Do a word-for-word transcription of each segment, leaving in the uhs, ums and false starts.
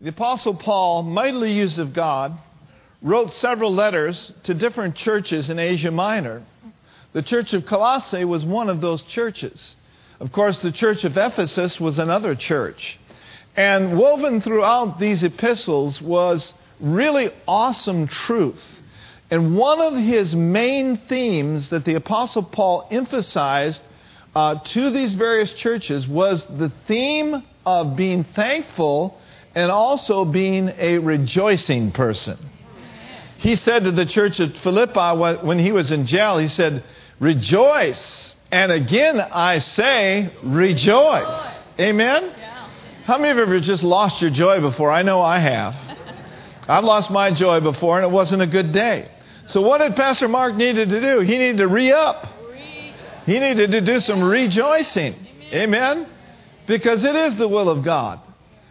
The Apostle Paul, mightily used of God, wrote several letters to different churches in Asia Minor. The church of Colossae was one of those churches. Of course, the church of Ephesus was another church. And woven throughout these epistles was really awesome truth. And one of his main themes that the Apostle Paul emphasized uh, to these various churches was the theme of being thankful and also being a rejoicing person. He said to the church at Philippi when he was in jail, he said, "Rejoice. And again, I say, rejoice." Amen? Yeah. How many of you have ever just lost your joy before? I know I have. I've lost my joy before, and it wasn't a good day. So what did Pastor Mark needed to do? He needed to re-up. He needed to do some rejoicing. Amen? Because it is the will of God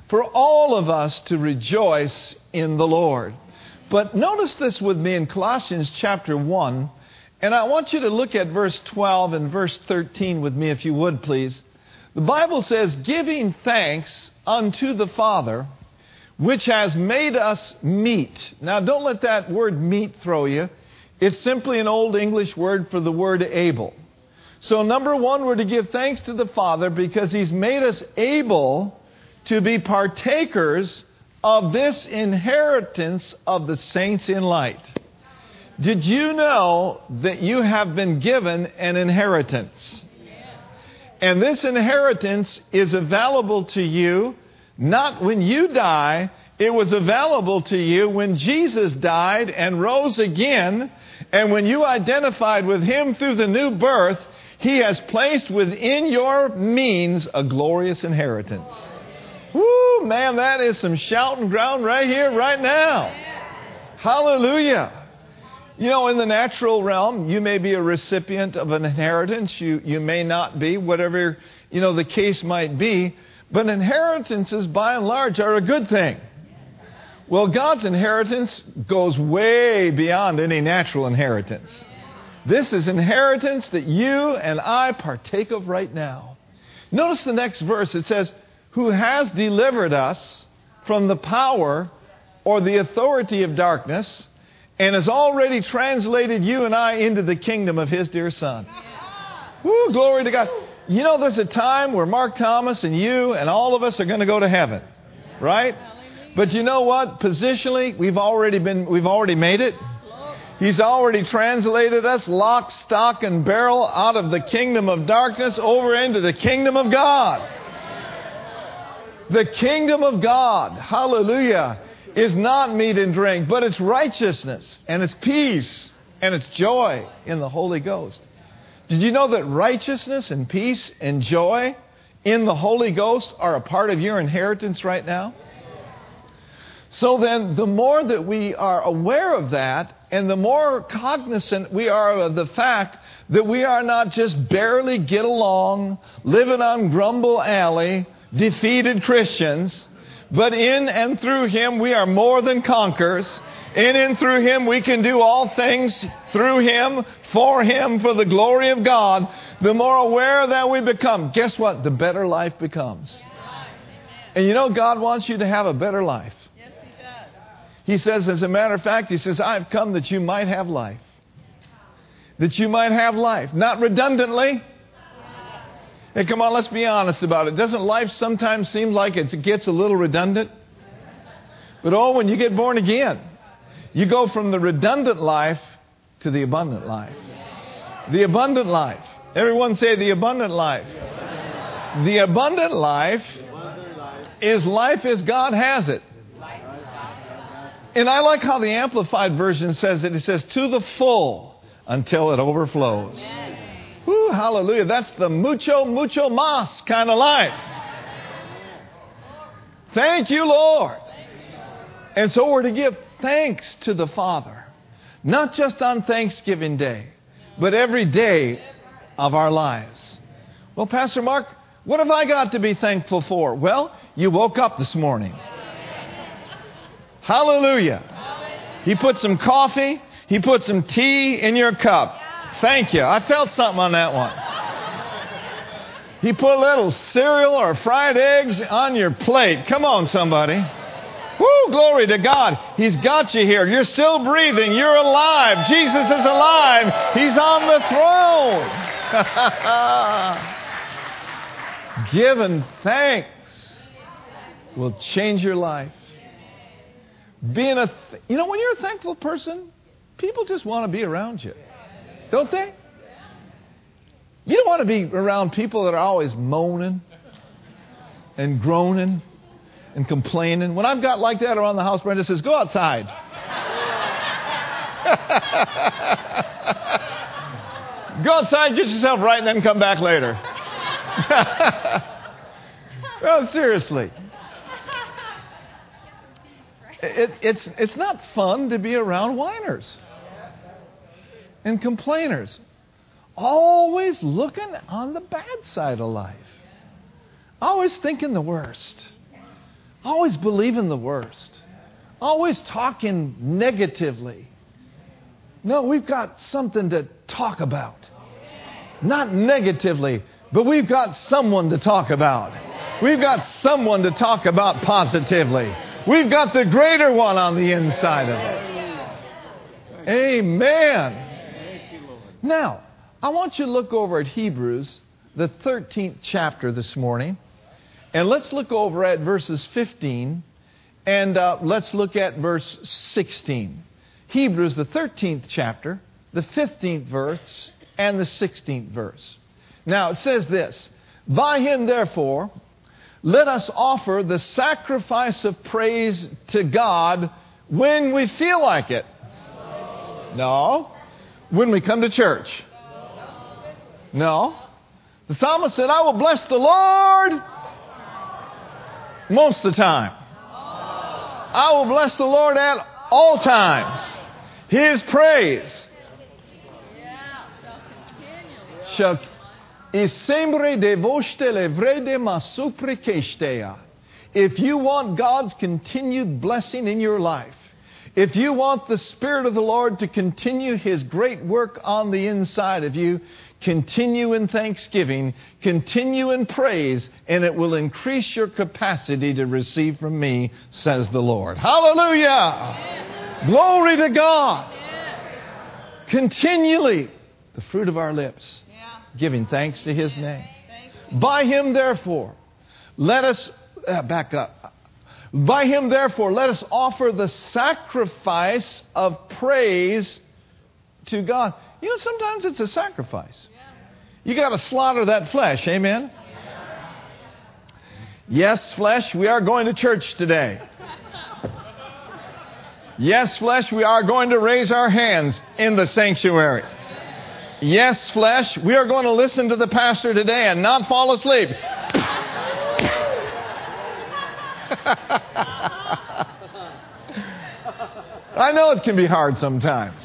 for all of us to rejoice in the Lord. But notice this with me in Colossians chapter one. And I want you to look at verse twelve and verse thirteen with me, if you would, please. The Bible says, "Giving thanks unto the Father, which has made us meet." Now, don't let that word meet throw you. It's simply an old English word for the word able. So, number one, we're to give thanks to the Father because He's made us able to be partakers of this inheritance of the saints in light. Did you know that you have been given an inheritance? And this inheritance is available to you not when you die. It was available to you when Jesus died and rose again. And when you identified with Him through the new birth, He has placed within your means a glorious inheritance. Woo, man, that is some shouting ground right here, right now. Hallelujah. You know, in the natural realm, you may be a recipient of an inheritance. You you may not be, whatever, you know, the case might be. But inheritances, by and large, are a good thing. Well, God's inheritance goes way beyond any natural inheritance. This is inheritance that you and I partake of right now. Notice the next verse. It says, "Who has delivered us from the power or the authority of darkness, and has already translated you and I into the kingdom of His dear Son." Yeah. Woo, glory to God. You know, there's a time where Mark Thomas and you and all of us are going to go to heaven, right? Hallelujah. But you know what? Positionally, we've already been, we've already made it. He's already translated us lock, stock, and barrel out of the kingdom of darkness over into the kingdom of God. The kingdom of God. Hallelujah. Is not meat and drink, but it's righteousness, and it's peace, and it's joy in the Holy Ghost. Did you know that righteousness and peace and joy in the Holy Ghost are a part of your inheritance right now? So then, the more that we are aware of that, and the more cognizant we are of the fact that we are not just barely get along, living on Grumble Alley, defeated Christians, but in and through Him, we are more than conquerors. In and through Him, we can do all things through Him, for Him, for the glory of God. The more aware that we become, guess what? The better life becomes. And you know, God wants you to have a better life. Yes, He does. He says, as a matter of fact, He says, "I've come that you might have life." That you might have life. Not redundantly. Hey, come on, let's be honest about it. Doesn't life sometimes seem like it gets a little redundant? But oh, when you get born again, you go from the redundant life to the abundant life. The abundant life. Everyone say the abundant life. The abundant life is life as God has it. And I like how the Amplified Version says it. It says, "To the full until it overflows." Woo, hallelujah. That's the mucho, mucho mas kind of life. Thank you, Lord. And so we're to give thanks to the Father, not just on Thanksgiving Day, but every day of our lives. Well, Pastor Mark, what have I got to be thankful for? Well, you woke up this morning. Hallelujah. He put some coffee. He put some tea in your cup. Thank you. I felt something on that one. He put a little cereal or fried eggs on your plate. Come on, somebody. Woo, glory to God. He's got you here. You're still breathing. You're alive. Jesus is alive. He's on the throne. Giving thanks will change your life. Being a, th- you know, when you're a thankful person, people just want to be around you, don't they? You don't want to be around people that are always moaning and groaning and complaining. When I've got like that around the house, Brenda says, "Go outside." Go outside, get yourself right, and then come back later. Well, seriously. It, it's it's not fun to be around whiners and complainers, always looking on the bad side of life, always thinking the worst, always believing the worst, always talking negatively. No, we've got something to talk about, not negatively, but we've got someone to talk about. We've got someone to talk about positively. We've got the greater one on the inside of us. Amen. Now, I want you to look over at Hebrews, the thirteenth chapter this morning. And let's look over at verses fifteen. And uh, let's look at verse sixteen. Hebrews, the thirteenth chapter, the fifteenth verse, and the sixteenth verse. Now, it says this, "By him, therefore, let us offer the sacrifice of praise to God when we feel like it." No. When we come to church. No. The psalmist said, "I will bless the Lord most of the time. I will bless the Lord at all times. His praise shall If you want God's continued blessing in your life, if you want the Spirit of the Lord to continue His great work on the inside of you, continue in thanksgiving, continue in praise, and it will increase your capacity to receive from me, says the Lord. Hallelujah! Amen. Glory to God! Amen. Continually, the fruit of our lips, giving thanks to His name. By Him, therefore, let us, uh, back up. By Him, therefore, let us offer the sacrifice of praise to God. You know, sometimes it's a sacrifice. You got to slaughter that flesh. Amen? Yes, flesh, we are going to church today. Yes, flesh, we are going to raise our hands in the sanctuary. Yes, flesh, we are going to listen to the pastor today and not fall asleep. I know it can be hard sometimes.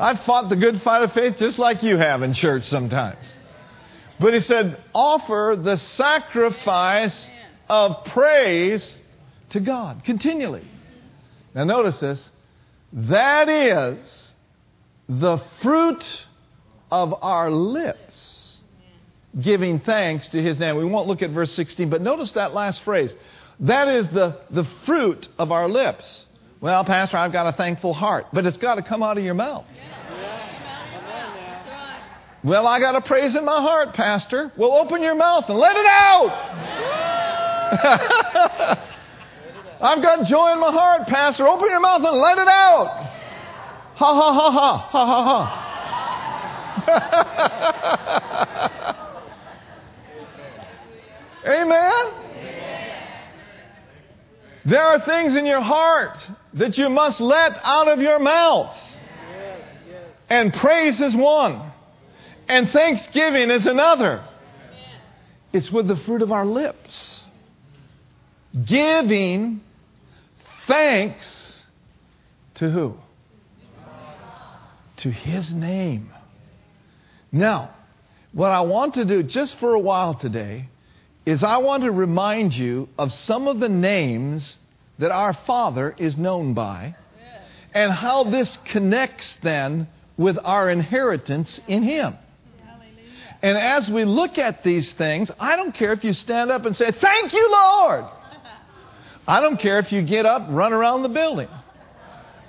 I've fought the good fight of faith just like you have in church sometimes. But he said, offer the sacrifice of praise to God continually. Now notice this. That is the fruit of our lips, giving thanks to His name. We won't look at verse sixteen, but notice that last phrase. That is the, the fruit of our lips. Well, Pastor, I've got a thankful heart, but it's got to come out of your mouth. Well, I got a praise in my heart, Pastor. Well, open your mouth and let it out. I've got joy in my heart, Pastor. Open your mouth and let it out. Ha, ha, ha, ha, ha, ha, ha. Amen? There are things in your heart that you must let out of your mouth. And praise is one. And thanksgiving is another. It's with the fruit of our lips. Giving thanks to who? To His name. Now, what I want to do just for a while today is I want to remind you of some of the names that our Father is known by and how this connects then with our inheritance in Him. And as we look at these things, I don't care if you stand up and say, "Thank you, Lord. I don't care if you get up, run around the building.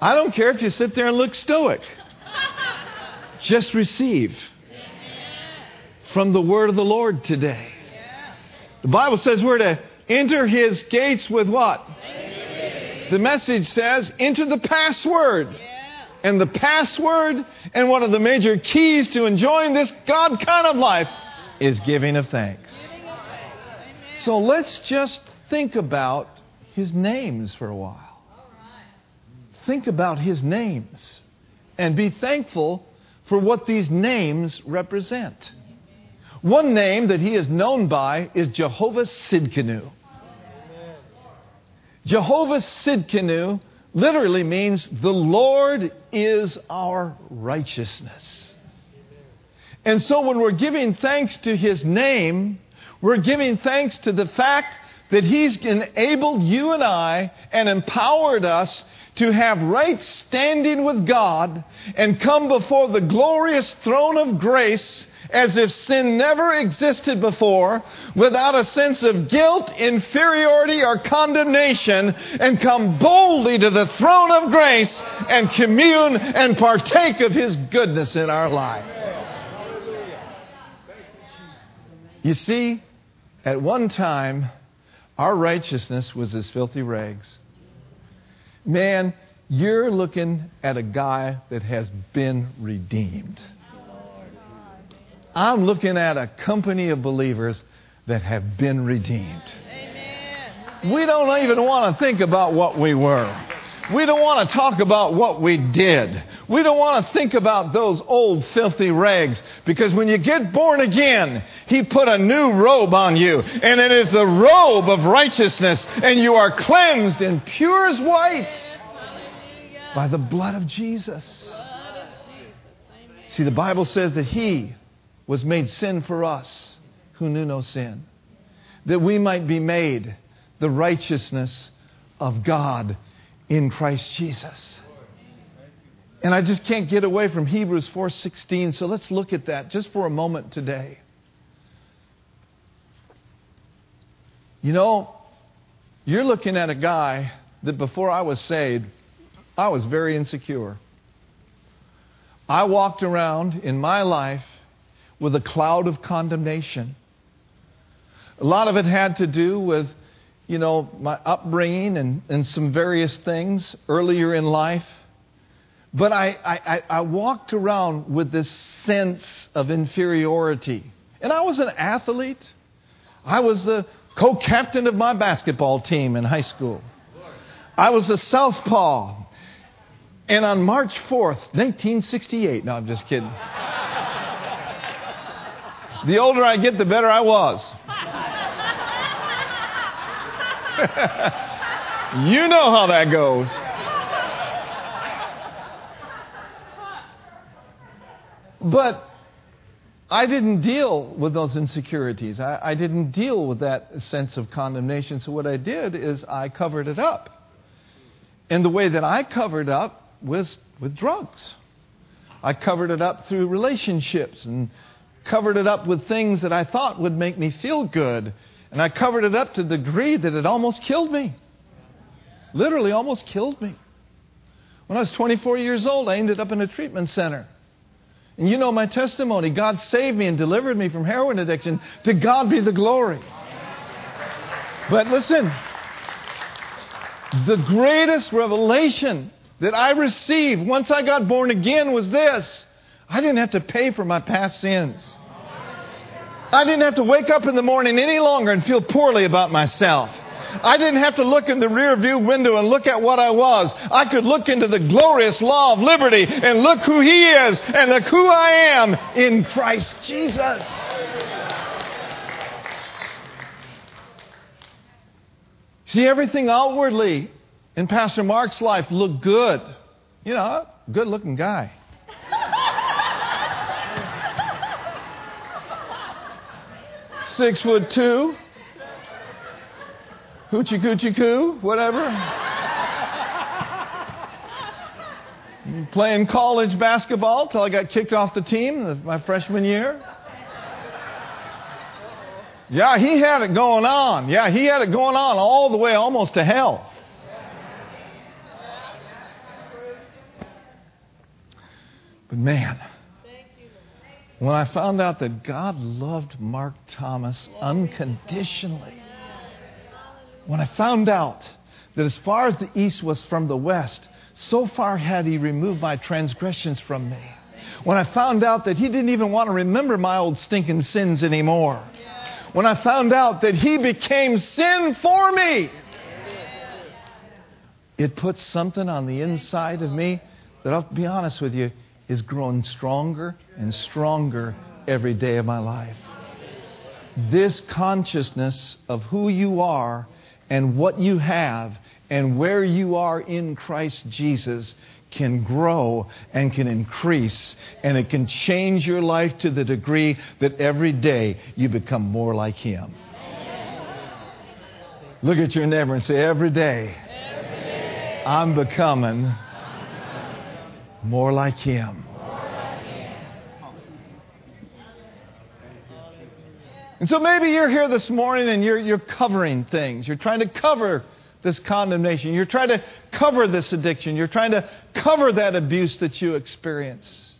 I don't care if you sit there and look stoic. Just receive from the word of the Lord today. The Bible says we're to enter his gates with what? The message says enter the password. And the password and one of the major keys to enjoying this God kind of life is giving of thanks. So let's just think about his names for a while. Think about his names and be thankful for what these names represent. One name that he is known by is Jehovah Tsidkenu. Jehovah Tsidkenu literally means the Lord is our righteousness. And so when we're giving thanks to his name, we're giving thanks to the fact that he's enabled you and I and empowered us to have right standing with God and come before the glorious throne of grace as if sin never existed before, without a sense of guilt, inferiority, or condemnation, and come boldly to the throne of grace and commune and partake of his goodness in our life. You see, at one time, our righteousness was as filthy rags. Man, you're looking at a guy that has been redeemed. I'm looking at a company of believers that have been redeemed. Amen. We don't even want to think about what we were. We don't want to talk about what we did. We don't want to think about those old filthy rags. Because when you get born again, he put a new robe on you. And it is the robe of righteousness. And you are cleansed and pure as white by the blood of Jesus. See, the Bible says that he was made sin for us who knew no sin, that we might be made the righteousness of God in Christ Jesus. And I just can't get away from Hebrews four sixteen, so let's look at that just for a moment today. You know, you're looking at a guy that before I was saved, I was very insecure. I walked around in my life with a cloud of condemnation. A lot of it had to do with, you know, my upbringing and, and some various things earlier in life. But I, I, I walked around with this sense of inferiority. And I was an athlete. I was the co-captain of my basketball team in high school. I was a southpaw. And on March fourth, nineteen sixty-eight, no, I'm just kidding. The older I get, the better I was. You know how that goes. But I didn't deal with those insecurities. I, I didn't deal with that sense of condemnation. So what I did is I covered it up. And the way that I covered up was with drugs. I covered it up through relationships and covered it up with things that I thought would make me feel good. And I covered it up to the degree that it almost killed me. Literally almost killed me. When I was twenty-four years old, I ended up in a treatment center. And you know my testimony. God saved me and delivered me from heroin addiction. To God be the glory. But listen, the greatest revelation that I received once I got born again was this. I didn't have to pay for my past sins. I didn't have to wake up in the morning any longer and feel poorly about myself. I didn't have to look in the rear view window and look at what I was. I could look into the glorious law of liberty and look who he is and look who I am in Christ Jesus. See, everything outwardly in Pastor Mark's life looked good. You know, good-looking guy. Six foot two, hoochie coochie coo, whatever. Playing college basketball till I got kicked off the team my freshman year. Yeah, he had it going on. Yeah, he had it going on all the way almost to hell. But man, when I found out that God loved Mark Thomas unconditionally, when I found out that as far as the east was from the west, so far had he removed my transgressions from me. When I found out that he didn't even want to remember my old stinking sins anymore. When I found out that he became sin for me. It put something on the inside of me that, I'll be honest with you, is growing stronger and stronger every day of my life. This consciousness of who you are and what you have and where you are in Christ Jesus can grow and can increase, and it can change your life to the degree that every day you become more like him. Look at your neighbor and say, every day, every day. I'm becoming more like him. And so maybe you're here this morning and you're you're covering things. You're trying to cover this condemnation. You're trying to cover this addiction. You're trying to cover that abuse that you experience.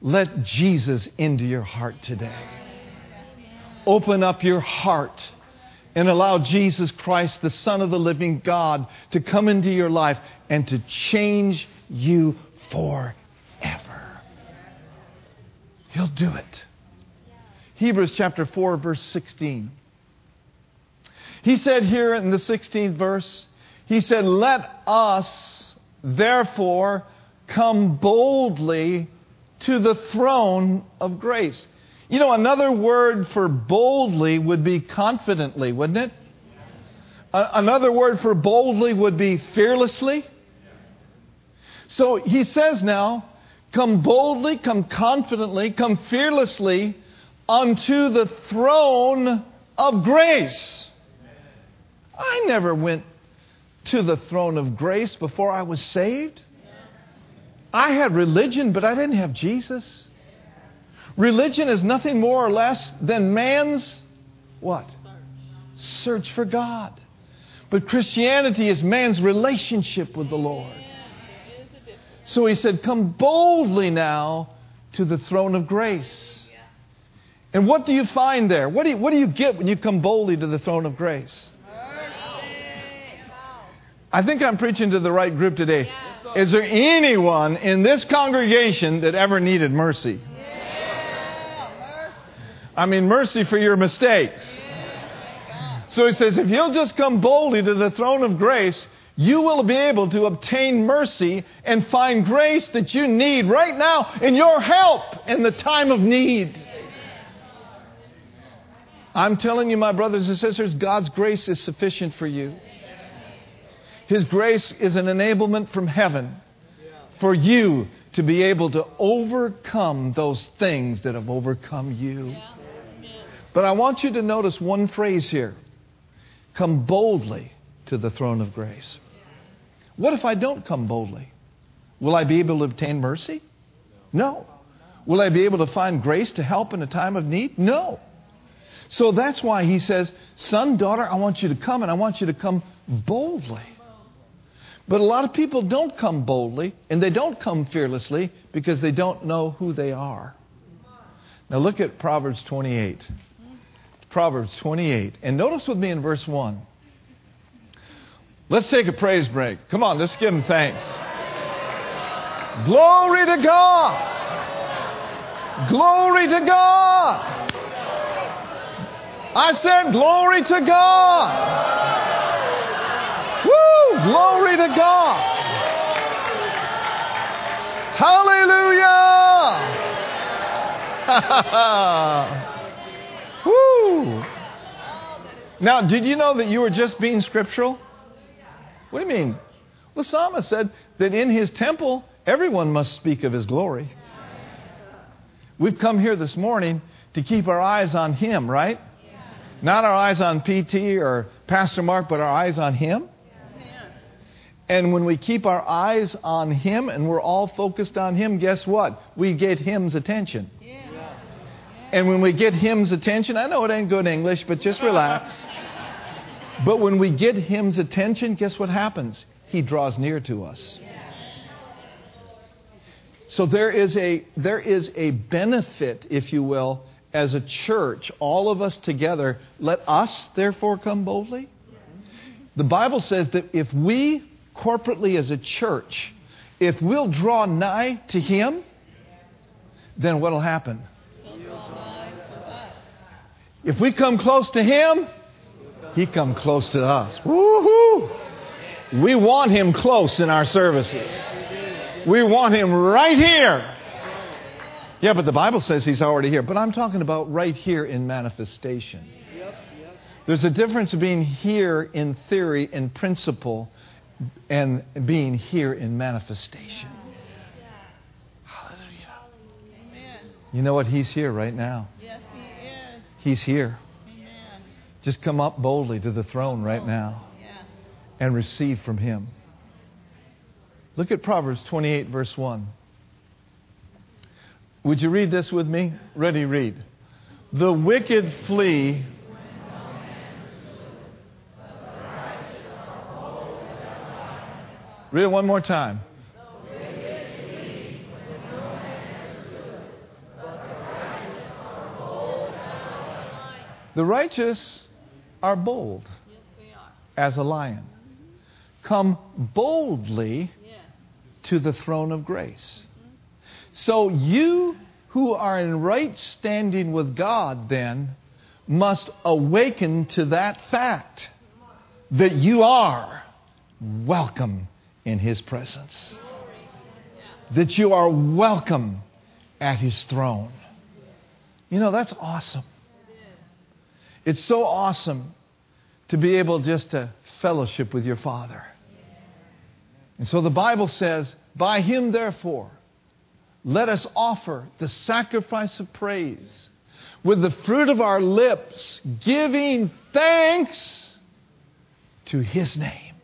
Let Jesus into your heart today. Open up your heart and allow Jesus Christ, the Son of the living God, to come into your life and to change you forever. He'll do it. Hebrews chapter four, verse sixteen. He said here in the sixteenth verse, he said, let us therefore come boldly to the throne of grace. You know, another word for boldly would be confidently, wouldn't it? A- another word for boldly would be fearlessly. So he says now, come boldly, come confidently, come fearlessly unto the throne of grace. I never went to the throne of grace before I was saved. I had religion, but I didn't have Jesus. Religion is nothing more or less than man's what? Search for God. But Christianity is man's relationship with the Lord. So he said, come boldly now to the throne of grace. And what do you find there? What do you, what do you get when you come boldly to the throne of grace? I think I'm preaching to the right group today. Yeah. Is there anyone in this congregation that ever needed mercy? Yeah. I mean, mercy for your mistakes. Yeah. So he says, if you'll just come boldly to the throne of grace, you will be able to obtain mercy and find grace that you need right now in your help in the time of need. I'm telling you, my brothers and sisters, God's grace is sufficient for you. His grace is an enablement from heaven for you to be able to overcome those things that have overcome you. But I want you to notice one phrase here. Come boldly to the throne of grace. What if I don't come boldly? Will I be able to obtain mercy? No. Will I be able to find grace to help in a time of need? No. So that's why he says, son, daughter, I want you to come, and I want you to come boldly. But a lot of people don't come boldly, and they don't come fearlessly because they don't know who they are. Now look at Proverbs twenty-eight. Proverbs twenty-eight. And notice with me in verse one. Let's take a praise break. Come on, let's give him thanks. Glory to God. Glory to God. I said, glory to God. Woo! Glory to God. Hallelujah. Woo! Now, did you know that you were just being scriptural? What do you mean? The psalmist said that in his temple, everyone must speak of his glory. We've come here this morning to keep our eyes on him, right? Not our eyes on P T or Pastor Mark, but our eyes on him. And when we keep our eyes on him and we're all focused on him, guess what? We get him's attention. And when we get Him's attention, I know it ain't good English, but just relax. But when we get Him's attention, guess what happens? He draws near to us. So there is a there is a benefit, if you will, as a church, all of us together. Let us, therefore, come boldly. The Bible says that if we corporately as a church, if we'll draw nigh to Him, then what will happen? If we come close to Him, He come close to us. Woohoo! We want Him close in our services. We want Him right here. Yeah, but the Bible says He's already here. But I'm talking about right here in manifestation. There's a difference between here in theory and principle and being here in manifestation. Hallelujah. You know what? He's here right now. He's here. Just come up boldly to the throne right now and receive from Him. Look at Proverbs twenty-eight, verse one. Would you read this with me? Ready, read. The wicked flee. Read it one more time. The righteous are bold as a lion. Come boldly to the throne of grace. So you who are in right standing with God then must awaken to that fact that you are welcome in His presence. That you are welcome at His throne. You know, that's awesome. It's so awesome to be able just to fellowship with your Father. And so the Bible says, by Him, therefore, let us offer the sacrifice of praise with the fruit of our lips, giving thanks to His name.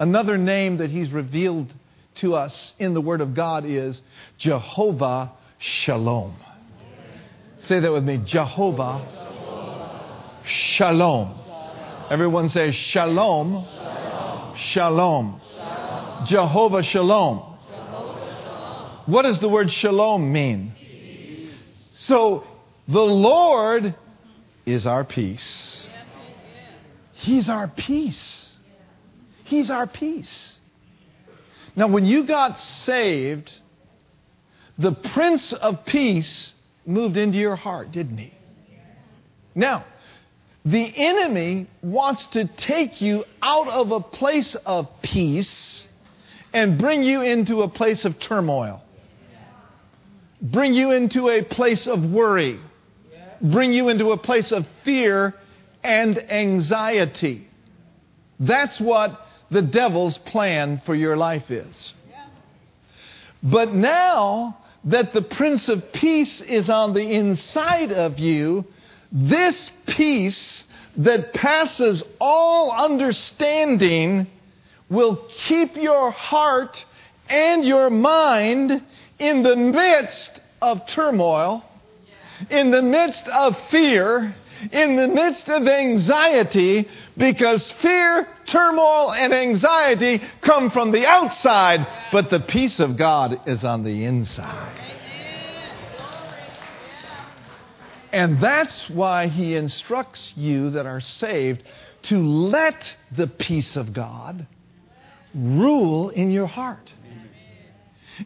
Another name that He's revealed to us in the Word of God is Jehovah Shalom. Say that with me, Jehovah Shalom. Everyone say, Shalom, Shalom. Shalom. Jehovah Shalom. Jehovah Shalom. What does the word shalom mean? Peace. So the Lord is our peace. He's our peace. He's our peace. Now, when you got saved, the Prince of Peace moved into your heart, didn't he? Now, the enemy wants to take you out of a place of peace and bring you into a place of turmoil. Bring you into a place of worry. Bring you into a place of fear and anxiety. That's what the devil's plan for your life is. But now that the Prince of Peace is on the inside of you, this peace that passes all understanding will keep your heart and your mind in the midst of turmoil, in the midst of fear, in the midst of anxiety, because fear, turmoil, and anxiety come from the outside, but the peace of God is on the inside. And that's why He instructs you that are saved to let the peace of God rule in your heart.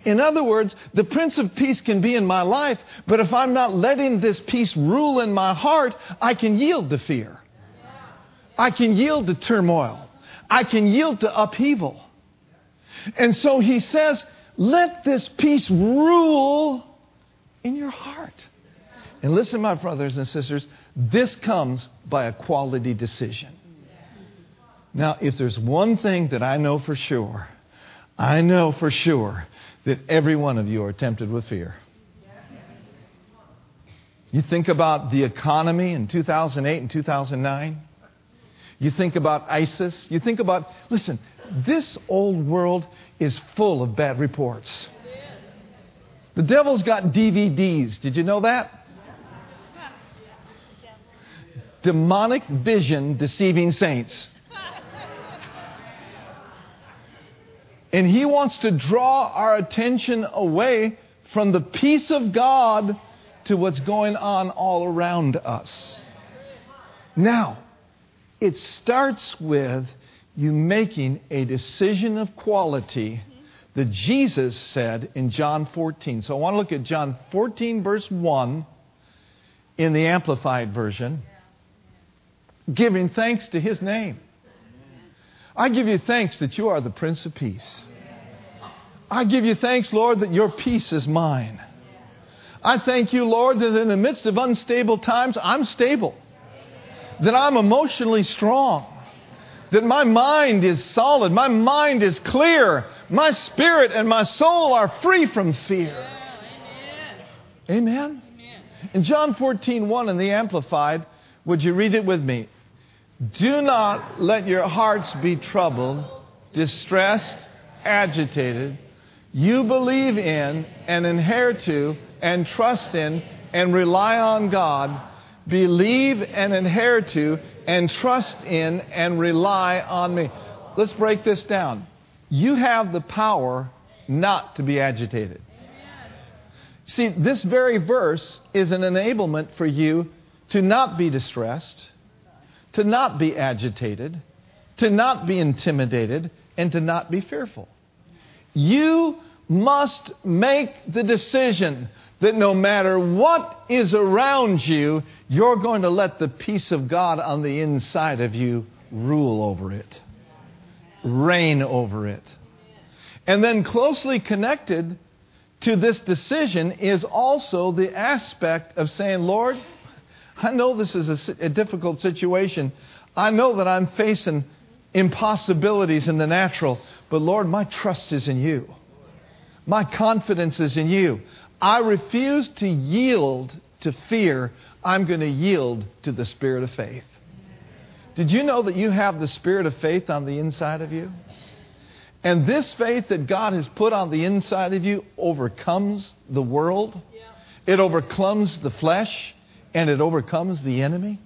In other words, the Prince of Peace can be in my life, but if I'm not letting this peace rule in my heart, I can yield to fear. I can yield to turmoil. I can yield to upheaval. And so He says, let this peace rule in your heart. And listen, my brothers and sisters, this comes by a quality decision. Now, if there's one thing that I know for sure, I know for sure that every one of you are tempted with fear. You think about the economy in two thousand eight and two thousand nine. You think about ISIS. You think about, listen, this old world is full of bad reports. The devil's got D V Ds. Did you know that? demonic vision deceiving saints. And he wants to draw our attention away from the peace of God to what's going on all around us. Now, it starts with you making a decision of quality that Jesus said in John fourteen. So I want to look at John fourteen, verse one in the Amplified Version. Giving thanks to his name. I give you thanks that you are the Prince of Peace. I give you thanks, Lord, that your peace is mine. I thank you, Lord, that in the midst of unstable times, I'm stable. That I'm emotionally strong. That my mind is solid. My mind is clear. My spirit and my soul are free from fear. Amen? In John fourteen, one in the Amplified, would you read it with me? Do not let your hearts be troubled, distressed, agitated. You believe in and adhere to and trust in and rely on God. Believe and adhere to and trust in and rely on me. Let's break this down. You have the power not to be agitated. See, this very verse is an enablement for you to not be distressed, to not be agitated, to not be intimidated, and to not be fearful. You must make the decision that no matter what is around you, you're going to let the peace of God on the inside of you rule over it, reign over it. And then closely connected to this decision is also the aspect of saying, Lord, I know this is a, a difficult situation. I know that I'm facing impossibilities in the natural. But Lord, my trust is in you. My confidence is in you. I refuse to yield to fear. I'm going to yield to the spirit of faith. Did you know that you have the spirit of faith on the inside of you? And this faith that God has put on the inside of you overcomes the world. It overcomes the flesh. And it overcomes the enemy.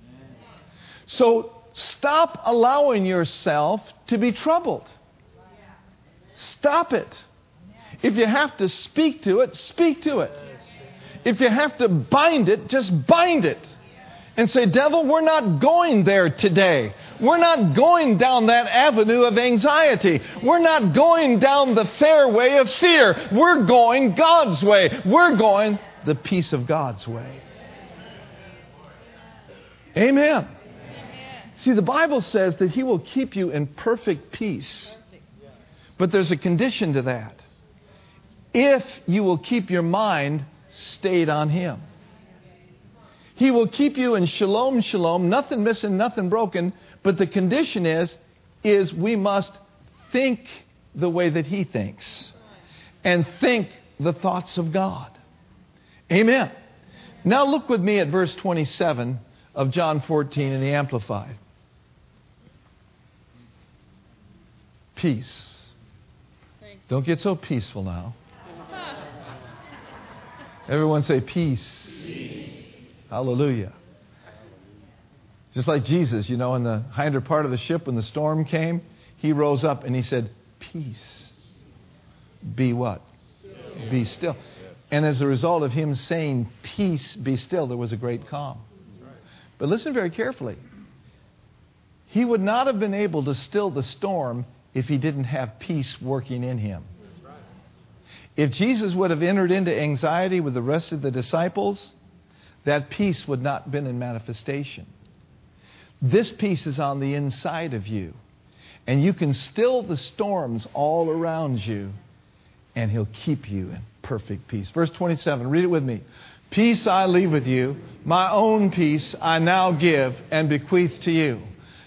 So stop allowing yourself to be troubled. Stop it. If you have to speak to it, speak to it. If you have to bind it, just bind it. And say, devil, we're not going there today. We're not going down that avenue of anxiety. We're not going down the fairway of fear. We're going God's way. We're going the peace of God's way. Amen. Amen. See, the Bible says that he will keep you in perfect peace. But there's a condition to that. If you will keep your mind stayed on him. He will keep you in shalom, shalom, nothing missing, nothing broken. But the condition is, is we must think the way that he thinks. And think the thoughts of God. Amen. Now look with me at verse twenty-seven of John fourteen in the Amplified. Peace. Don't get so peaceful now. Everyone say peace. Peace. Hallelujah. Just like Jesus, you know, in the hinder part of the ship when the storm came, he rose up and he said, peace. Be what? Still. Be still. And as a result of him saying, peace, be still, there was a great calm. But listen very carefully. He would not have been able to still the storm if he didn't have peace working in him. If Jesus would have entered into anxiety with the rest of the disciples, that peace would not have been in manifestation. This peace is on the inside of you. And you can still the storms all around you. And he'll keep you in perfect peace. Verse twenty-seven, read it with me. Peace I leave with you, my own peace I now give and bequeath to you.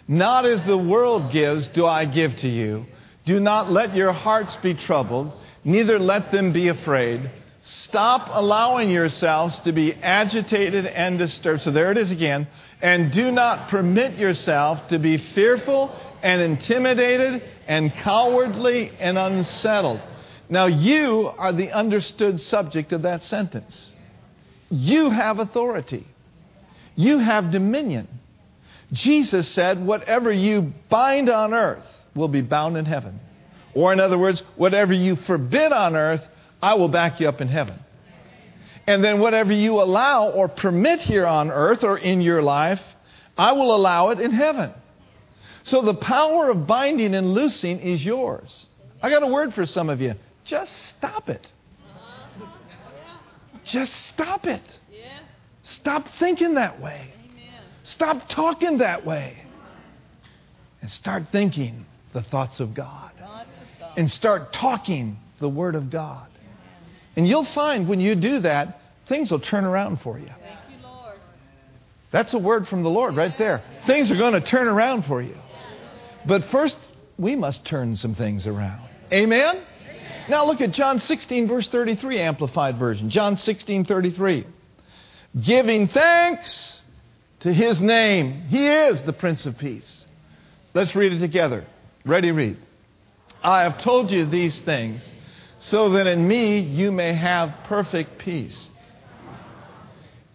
Not as the world gives do I give to you. Do not let your hearts be troubled, neither let them be afraid. Stop allowing yourselves to be agitated and disturbed. So there it is again. And do not permit yourself to be fearful and intimidated and cowardly and unsettled. Now you are the understood subject of that sentence. You have authority. You have dominion. Jesus said, whatever you bind on earth will be bound in heaven. Or in other words, whatever you forbid on earth, I will back you up in heaven. And then whatever you allow or permit here on earth or in your life, I will allow it in heaven. So the power of binding and loosing is yours. I got a word for some of you. Just stop it. Just stop it. Stop thinking that way. Stop talking that way. And start thinking the thoughts of God. And start talking the Word of God. And you'll find when you do that, things will turn around for you. Thank you, Lord. That's a word from the Lord right there. Things are going to turn around for you. But first, we must turn some things around. Amen? Amen. Now look at John sixteen, verse thirty-three, Amplified Version. John sixteen, thirty-three. Giving thanks to His name. He is the Prince of Peace. Let's read it together. Ready, read. I have told you these things, so that in me you may have perfect peace.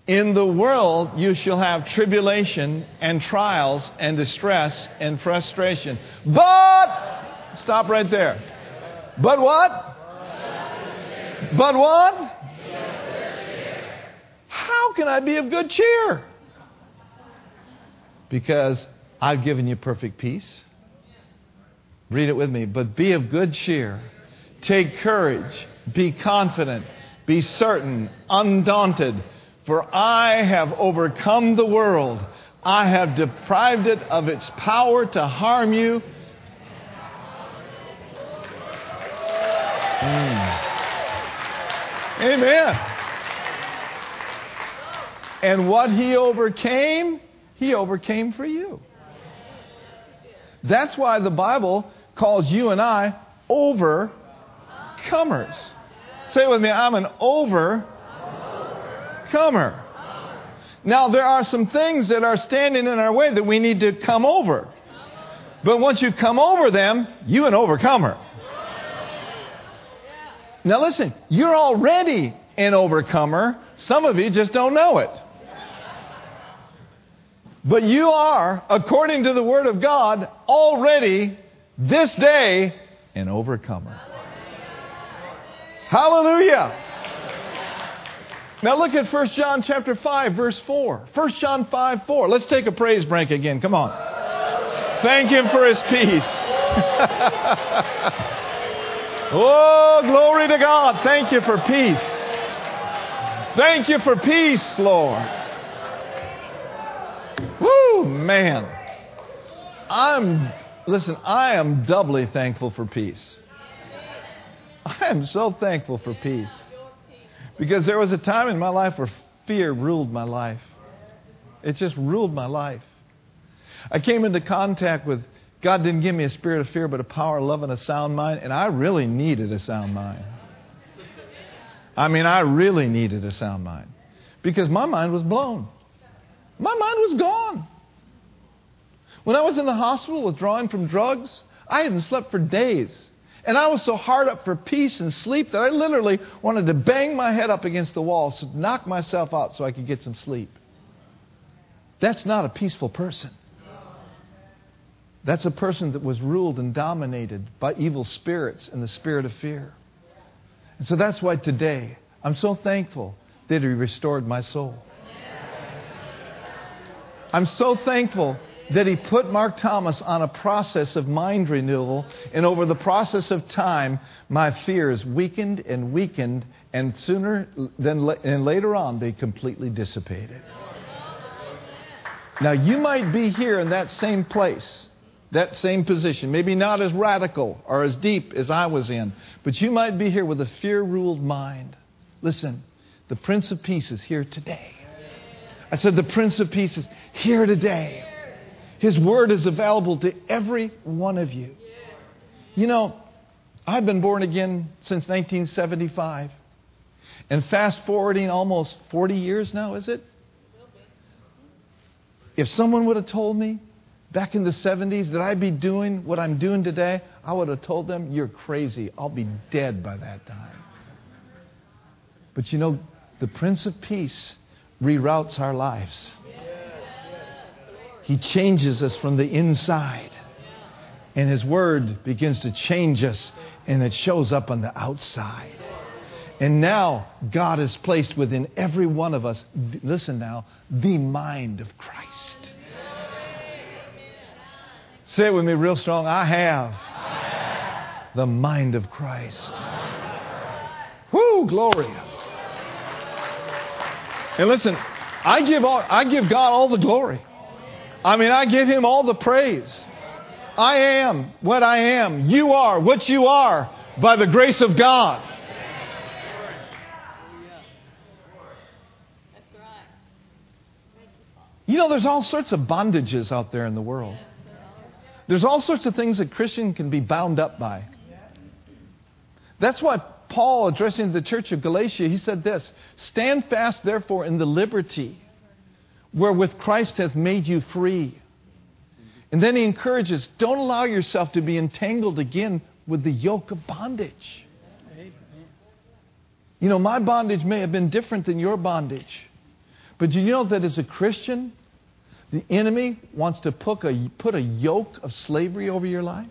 In the world you shall have tribulation and trials and distress and frustration. But, stop right there. But what? But what? How can I be of good cheer? Because I've given you perfect peace. Read it with me. But be of good cheer. Take courage. Be confident. Be certain. Undaunted. For I have overcome the world. I have deprived it of its power to harm you. Mm. Amen. And what He overcame, He overcame for you. That's why the Bible calls you and I overcomers. Say it with me. I'm an over. Comer. Now, there are some things that are standing in our way that we need to come over. But once you come over them, you're an overcomer. Now, listen, you're already an overcomer. Some of you just don't know it. But you are, according to the Word of God, already this day an overcomer. Hallelujah. Now look at First John chapter five, verse four. First John five, four. Let's take a praise break again. Come on. Thank Him for His peace. Oh, glory to God. Thank you for peace. Thank you for peace, Lord. Woo, man. I'm, listen, I am doubly thankful for peace. I am so thankful for peace. Because there was a time in my life where fear ruled my life. It just ruled my life. I came into contact with, God didn't give me a spirit of fear, but a power of love and a sound mind. And I really needed a sound mind. I mean, I really needed a sound mind. Because my mind was blown. My mind was gone. When I was in the hospital withdrawing from drugs, I hadn't slept for days. And I was so hard up for peace and sleep that I literally wanted to bang my head up against the wall, so knock myself out so I could get some sleep. That's not a peaceful person. That's a person that was ruled and dominated by evil spirits and the spirit of fear. And so that's why today I'm so thankful that He restored my soul. I'm so thankful that He put Mark Thomas on a process of mind renewal, and over the process of time, my fears weakened and weakened, and sooner than and later on, they completely dissipated. Now, you might be here in that same place, that same position, maybe not as radical or as deep as I was in, but you might be here with a fear-ruled mind. Listen, the Prince of Peace is here today. I said the Prince of Peace is here today. His Word is available to every one of you. You know, I've been born again since nineteen seventy-five. And fast forwarding almost forty years now, is it? If someone would have told me back in the seventies that I'd be doing what I'm doing today, I would have told them, you're crazy. I'll be dead by that time. But you know, the Prince of Peace reroutes our lives. He changes us from the inside. And His Word begins to change us, and it shows up on the outside. And now God has placed within every one of us, th- listen now, the mind of Christ. Say it with me real strong. I have, I have. The mind of Christ. Whoo, glory. And listen, I give all, I give God all the glory. I mean, I give Him all the praise. I am what I am. You are what you are by the grace of God. You know, there's all sorts of bondages out there in the world. There's all sorts of things that Christian can be bound up by. That's why Paul, addressing the church of Galatia, he said this, "Stand fast, therefore, in the liberty wherewith Christ hath made you free." And then he encourages, don't allow yourself to be entangled again with the yoke of bondage. You know, my bondage may have been different than your bondage. But you know that as a Christian, the enemy wants to put a, put a yoke of slavery over your life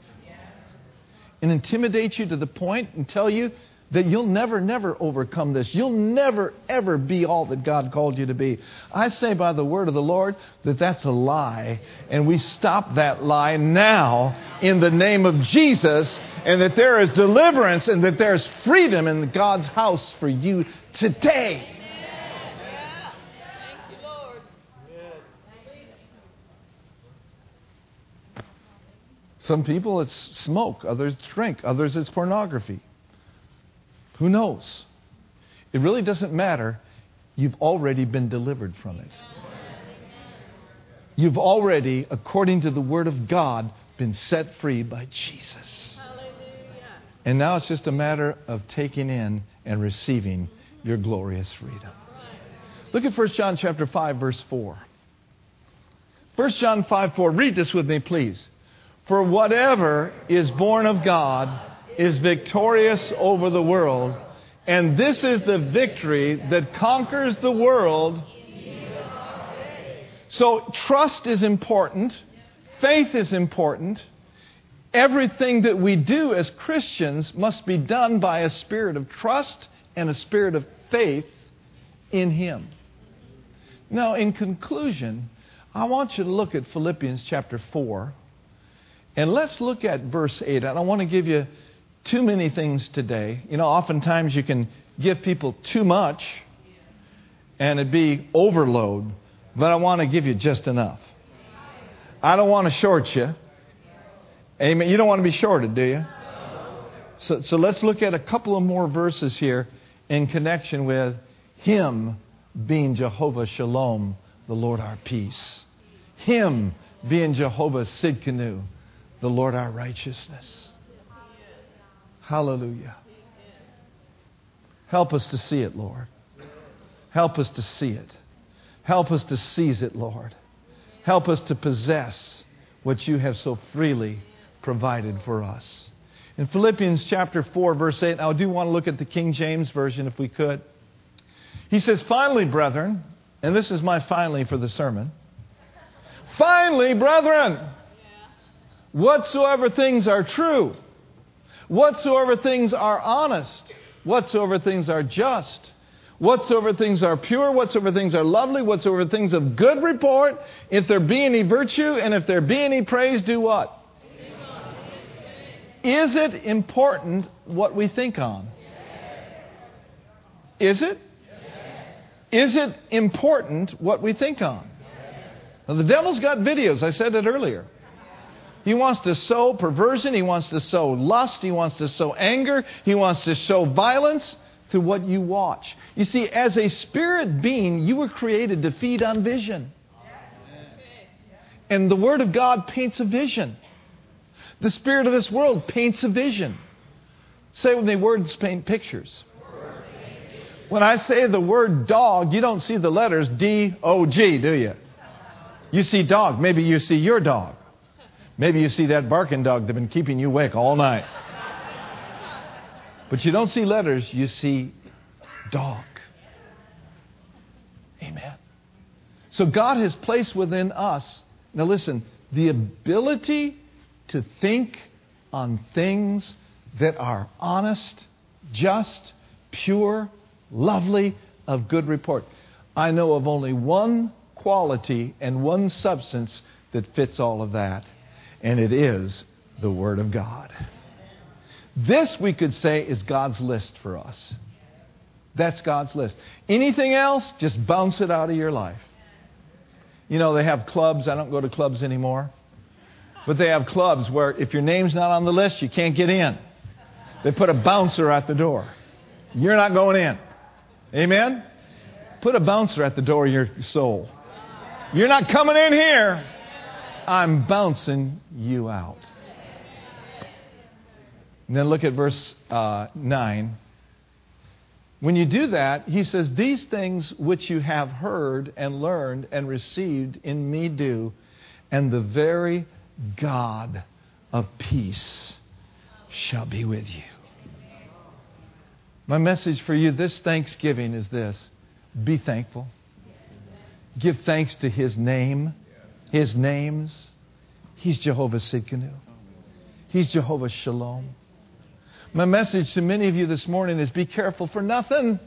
and intimidate you to the point and tell you that you'll never, never overcome this. You'll never, ever be all that God called you to be. I say by the word of the Lord that that's a lie. And we stop that lie now in the name of Jesus, and that there is deliverance and that there's freedom in God's house for you today. Yeah. Thank you, Lord. Some people it's smoke, others it's drink, others it's pornography. Who knows? It really doesn't matter. You've already been delivered from it. You've already, according to the Word of God, been set free by Jesus. And now it's just a matter of taking in and receiving your glorious freedom. Look at First John chapter five, verse four. First John five four. Read this with me, please. For whatever is born of God is victorious over the world, and this is the victory that conquers the world. So trust is important. Faith is important. Everything that we do as Christians must be done by a spirit of trust and a spirit of faith in Him. Now, in conclusion, I want you to look at Philippians chapter four, and let's look at verse eight. I don't want to give you too many things today. You know, oftentimes you can give people too much and it'd be overload, but I want to give you just enough. I don't want to short you. Amen. You don't want to be shorted, do you? So, so let's look at a couple of more verses here in connection with Him being Jehovah Shalom, the Lord our peace. Him being Jehovah Tsidkenu, the Lord our righteousness. Hallelujah. Help us to see it, Lord. Help us to see it. Help us to seize it, Lord. Help us to possess what You have so freely provided for us. In Philippians chapter four, verse eight, I do want to look at the King James Version if we could. He says, finally, brethren, and this is my finally for the sermon. Finally, brethren, whatsoever things are true, whatsoever things are honest, whatsoever things are just, whatsoever things are pure, whatsoever things are lovely, whatsoever things of good report, if there be any virtue and if there be any praise, do what? Is it important what we think on? Is it? Is it important what we think on? Now, the devil's got videos. I said it earlier. He wants to sow perversion. He wants to sow lust. He wants to sow anger. He wants to sow violence through what you watch. You see, as a spirit being, you were created to feed on vision. And the Word of God paints a vision. The spirit of this world paints a vision. Say when the words paint pictures. When I say the word dog, you don't see the letters D O G, do you? You see dog. Maybe you see your dog. Maybe you see that barking dog that's been keeping you awake all night. But you don't see letters, you see dog. Amen. So God has placed within us Now listen, the ability to think on things that are honest, just, pure, lovely, of good report. I know of only one quality and one substance that fits all of that, and it is the Word of God. This, we could say, is God's list for us. That's God's list. Anything else, just bounce it out of your life. You know, they have clubs. I don't go to clubs anymore. But they have clubs where if your name's not on the list, you can't get in. They put a bouncer at the door. You're not going in. Amen? Put a bouncer at the door of your soul. You're not coming in here. I'm bouncing you out. And then look at verse uh, nine. When you do that, he says, these things which you have heard and learned and received in me do, and the very God of peace shall be with you. My message for you this Thanksgiving is this. Be thankful. Give thanks to His name. His names. He's Jehovah Tsidkenu. He's Jehovah Shalom. My message to many of you this morning is be careful for nothing.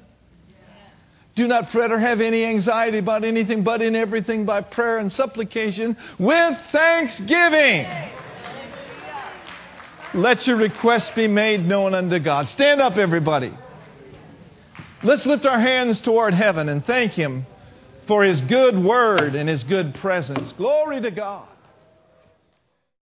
Do not fret or have any anxiety about anything, but in everything by prayer and supplication with thanksgiving. Let your requests be made known unto God. Stand up, everybody. Let's lift our hands toward heaven and thank Him for His good word and His good presence. Glory to God.